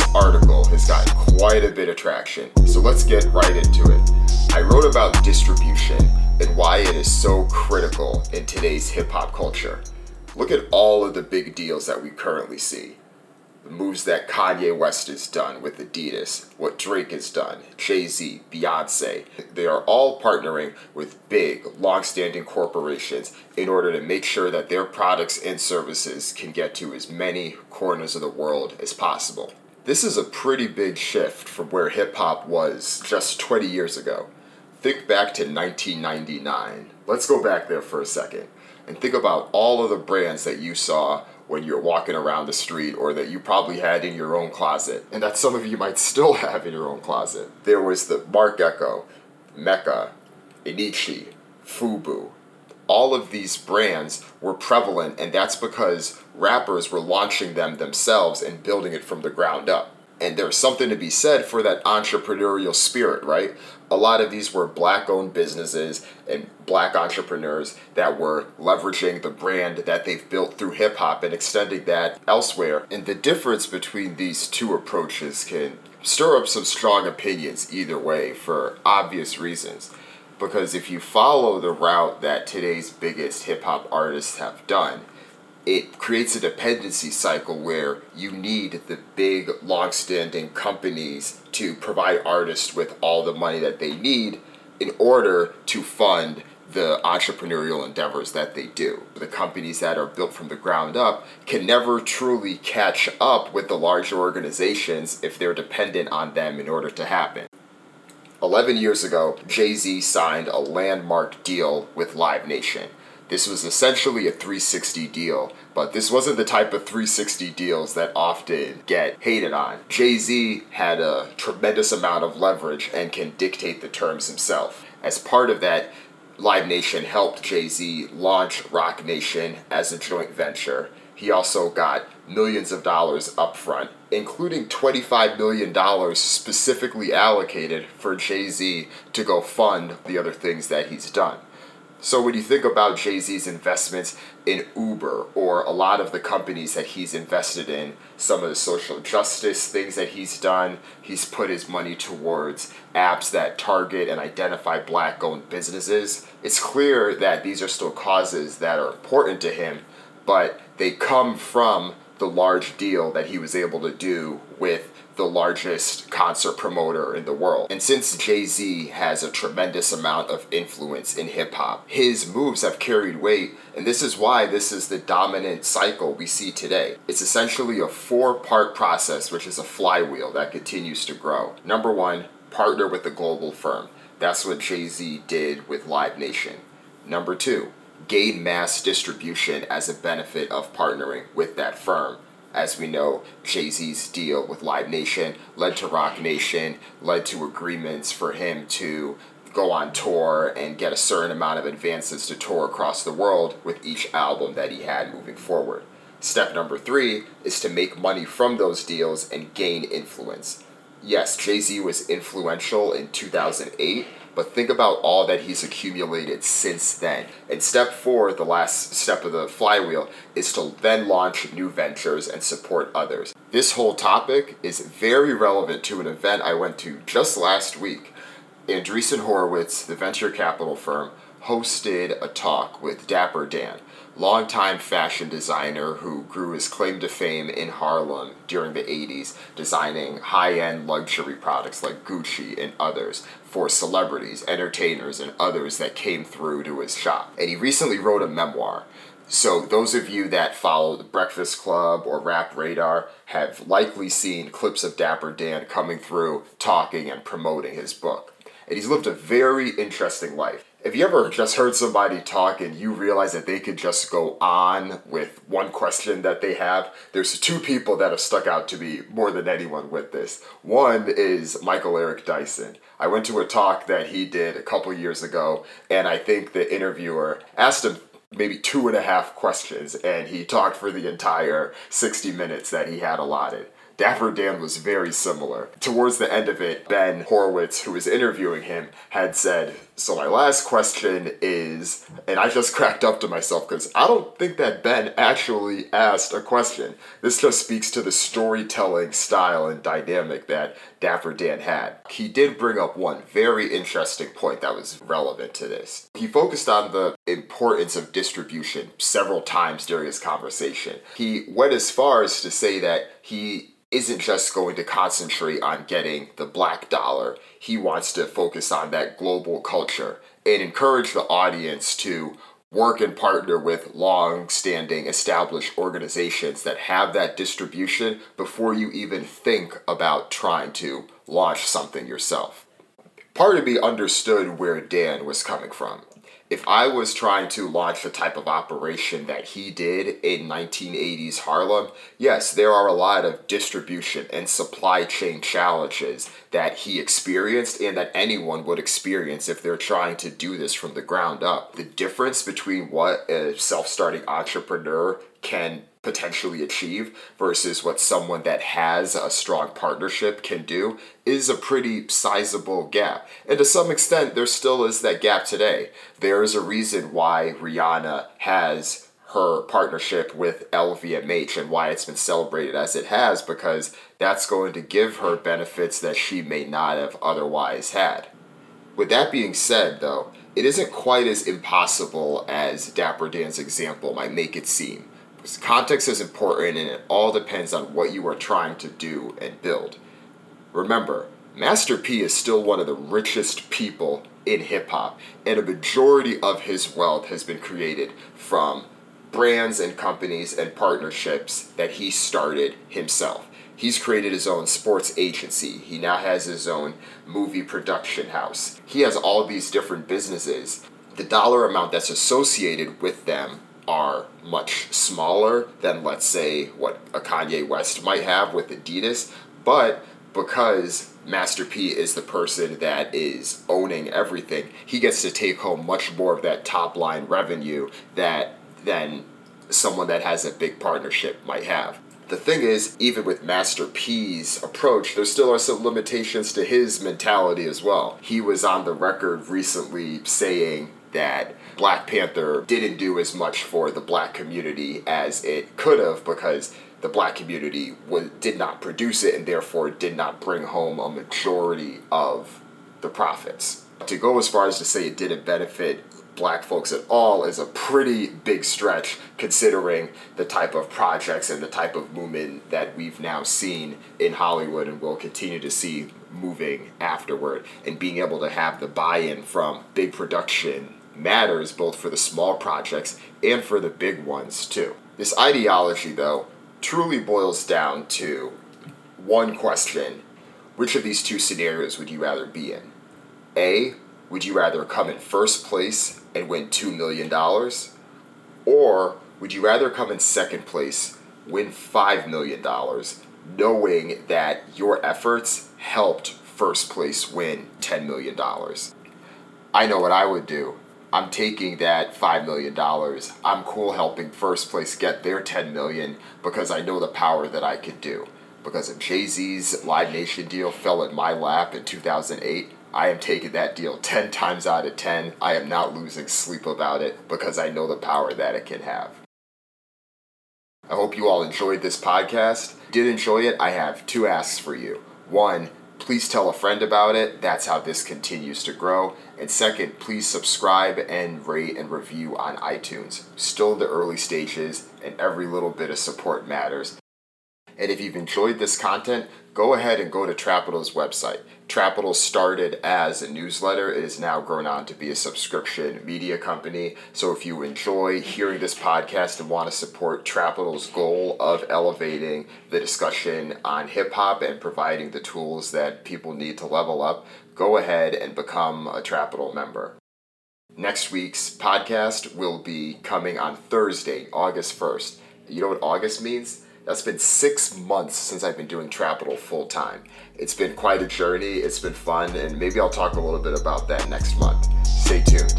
week's article has gotten quite a bit of traction, so let's get right into it. I wrote about distribution and why it is so critical in today's hip-hop culture. Look at all of the big deals that we currently see. The moves that Kanye West has done with Adidas, what Drake has done, Jay-Z, Beyonce, they are all partnering with big, long-standing corporations in order to make sure that their products and services can get to as many corners of the world as possible. This is a pretty big shift from where hip-hop was just 20 years ago. Think back to 1999. Let's go back there for a second and think about all of the brands that you saw when you're walking around the street or that you probably had in your own closet, and that some of you might still have in your own closet. There was the Marc Ecko, Mecca, Inichi, FUBU. All of these brands were prevalent, and that's because rappers were launching them themselves and building it from the ground up. And there's something to be said for that entrepreneurial spirit, right? A lot of these were black-owned businesses and black entrepreneurs that were leveraging the brand that they've built through hip-hop and extending that elsewhere. And the difference between these two approaches can stir up some strong opinions either way for obvious reasons. Because if you follow the route that today's biggest hip-hop artists have done, it creates a dependency cycle where you need the big, long-standing companies to provide artists with all the money that they need in order to fund the entrepreneurial endeavors that they do. The companies that are built from the ground up can never truly catch up with the larger organizations if they're dependent on them in order to happen. 11 years ago, Jay-Z signed a landmark deal with Live Nation. This was essentially a 360 deal, but this wasn't the type of 360 deals that often get hated on. Jay-Z had a tremendous amount of leverage and can dictate the terms himself. As part of that, Live Nation helped Jay-Z launch Roc Nation as a joint venture. He also got millions of dollars up front, including $25 million specifically allocated for Jay-Z to go fund the other things that he's done. So when you think about Jay-Z's investments in Uber or a lot of the companies that he's invested in, some of the social justice things that he's done, he's put his money towards apps that target and identify black-owned businesses. It's clear that these are still causes that are important to him, but they come from the large deal that he was able to do with the largest concert promoter in the world. And since Jay-Z has a tremendous amount of influence in hip-hop, his moves have carried weight, and this is why this is the dominant cycle we see today. It's essentially a four-part process, which is a flywheel that continues to grow. Number one, partner with a global firm. That's what Jay-Z did with Live Nation. Number two, gain mass distribution as a benefit of partnering with that firm. As we know, Jay-Z's deal with Live Nation led to Roc Nation, led to agreements for him to go on tour and get a certain amount of advances to tour across the world with each album that he had moving forward. Step number three is to make money from those deals and gain influence. Yes, Jay-Z was influential in 2008, but think about all that he's accumulated since then. And step four, the last step of the flywheel, is to then launch new ventures and support others. This whole topic is very relevant to an event I went to just last week. Andreessen Horowitz, the venture capital firm, hosted a talk with Dapper Dan, longtime fashion designer who grew his claim to fame in Harlem during the 80s, designing high-end luxury products like Gucci and others for celebrities, entertainers, and others that came through to his shop. And he recently wrote a memoir. So those of you that follow The Breakfast Club or Rap Radar have likely seen clips of Dapper Dan coming through, talking and promoting his book. And he's lived a very interesting life. If you ever just heard somebody talk and you realize that they could just go on with one question that they have, there's two people that have stuck out to me more than anyone with this. One is Michael Eric Dyson. I went to a talk that he did a couple years ago, and I think the interviewer asked him maybe 2.5 questions, and he talked for the entire 60 minutes that he had allotted. Dapper Dan was very similar. Towards the end of it, Ben Horowitz, who was interviewing him, had said, "So my last question is," and I just cracked up to myself because I don't think that Ben actually asked a question. This just speaks to the storytelling style and dynamic that Dapper Dan had. He did bring up one very interesting point that was relevant to this. He focused on the importance of distribution several times during his conversation. He went as far as to say that he isn't just going to concentrate on getting the black dollar. He wants to focus on that global culture and encourage the audience to work and partner with long-standing established organizations that have that distribution before you even think about trying to launch something yourself. Part of me understood where Dan was coming from. If I was trying to launch the type of operation that he did in 1980s Harlem, yes, there are a lot of distribution and supply chain challenges that he experienced and that anyone would experience if they're trying to do this from the ground up. The difference between what a self-starting entrepreneur can potentially achieve versus what someone that has a strong partnership can do is a pretty sizable gap. And to some extent, there still is that gap today. There is a reason why Rihanna has her partnership with LVMH and why it's been celebrated as it has, because that's going to give her benefits that she may not have otherwise had. With that being said, though, it isn't quite as impossible as Dapper Dan's example might make it seem. Context is important, and it all depends on what you are trying to do and build. Remember, Master P is still one of the richest people in hip-hop, and a majority of his wealth has been created from brands and companies and partnerships that he started himself. He's created his own sports agency. He now has his own movie production house. He has all these different businesses. The dollar amount that's associated with them are much smaller than, let's say, what a Kanye West might have with Adidas, but because Master P is the person that is owning everything, he gets to take home much more of that top line revenue that than someone that has a big partnership might have. The thing is, even with Master P's approach, there still are some limitations to his mentality as well. He was on the record recently saying that Black Panther didn't do as much for the black community as it could have because the black community did not produce it and therefore did not bring home a majority of the profits. To go as far as to say it didn't benefit black folks at all is a pretty big stretch considering the type of projects and the type of movement that we've now seen in Hollywood and will continue to see moving afterward, and being able to have the buy-in from big production matters both for the small projects and for the big ones too. This ideology, though, truly boils down to one question: which of these two scenarios would you rather be in? A, would you rather come in first place and win $2 million? Or would you rather come in second place, win $5 million, knowing that your efforts helped first place win $10 million? I know what I would do. I'm taking that $5 million. I'm cool helping first place get their $10 million because I know the power that I can do. Because if Jay-Z's Live Nation deal fell in my lap in 2008, I am taking that deal 10 times out of 10. I am not losing sleep about it because I know the power that it can have. I hope you all enjoyed this podcast. If you did enjoy it, I have two asks for you. One, please tell a friend about it. That's how this continues to grow. And second, please subscribe and rate and review on iTunes. Still in the early stages, and every little bit of support matters. And if you've enjoyed this content, go ahead and go to Trapital's website. Trapital started as a newsletter. It has now grown on to be a subscription media company. So if you enjoy hearing this podcast and want to support Trapital's goal of elevating the discussion on hip-hop and providing the tools that people need to level up, go ahead and become a Trapital member. Next week's podcast will be coming on Thursday, August 1st. You know what August means? That's been 6 months since I've been doing Trapital full-time. It's been quite a journey, it's been fun, and maybe I'll talk a little bit about that next month. Stay tuned.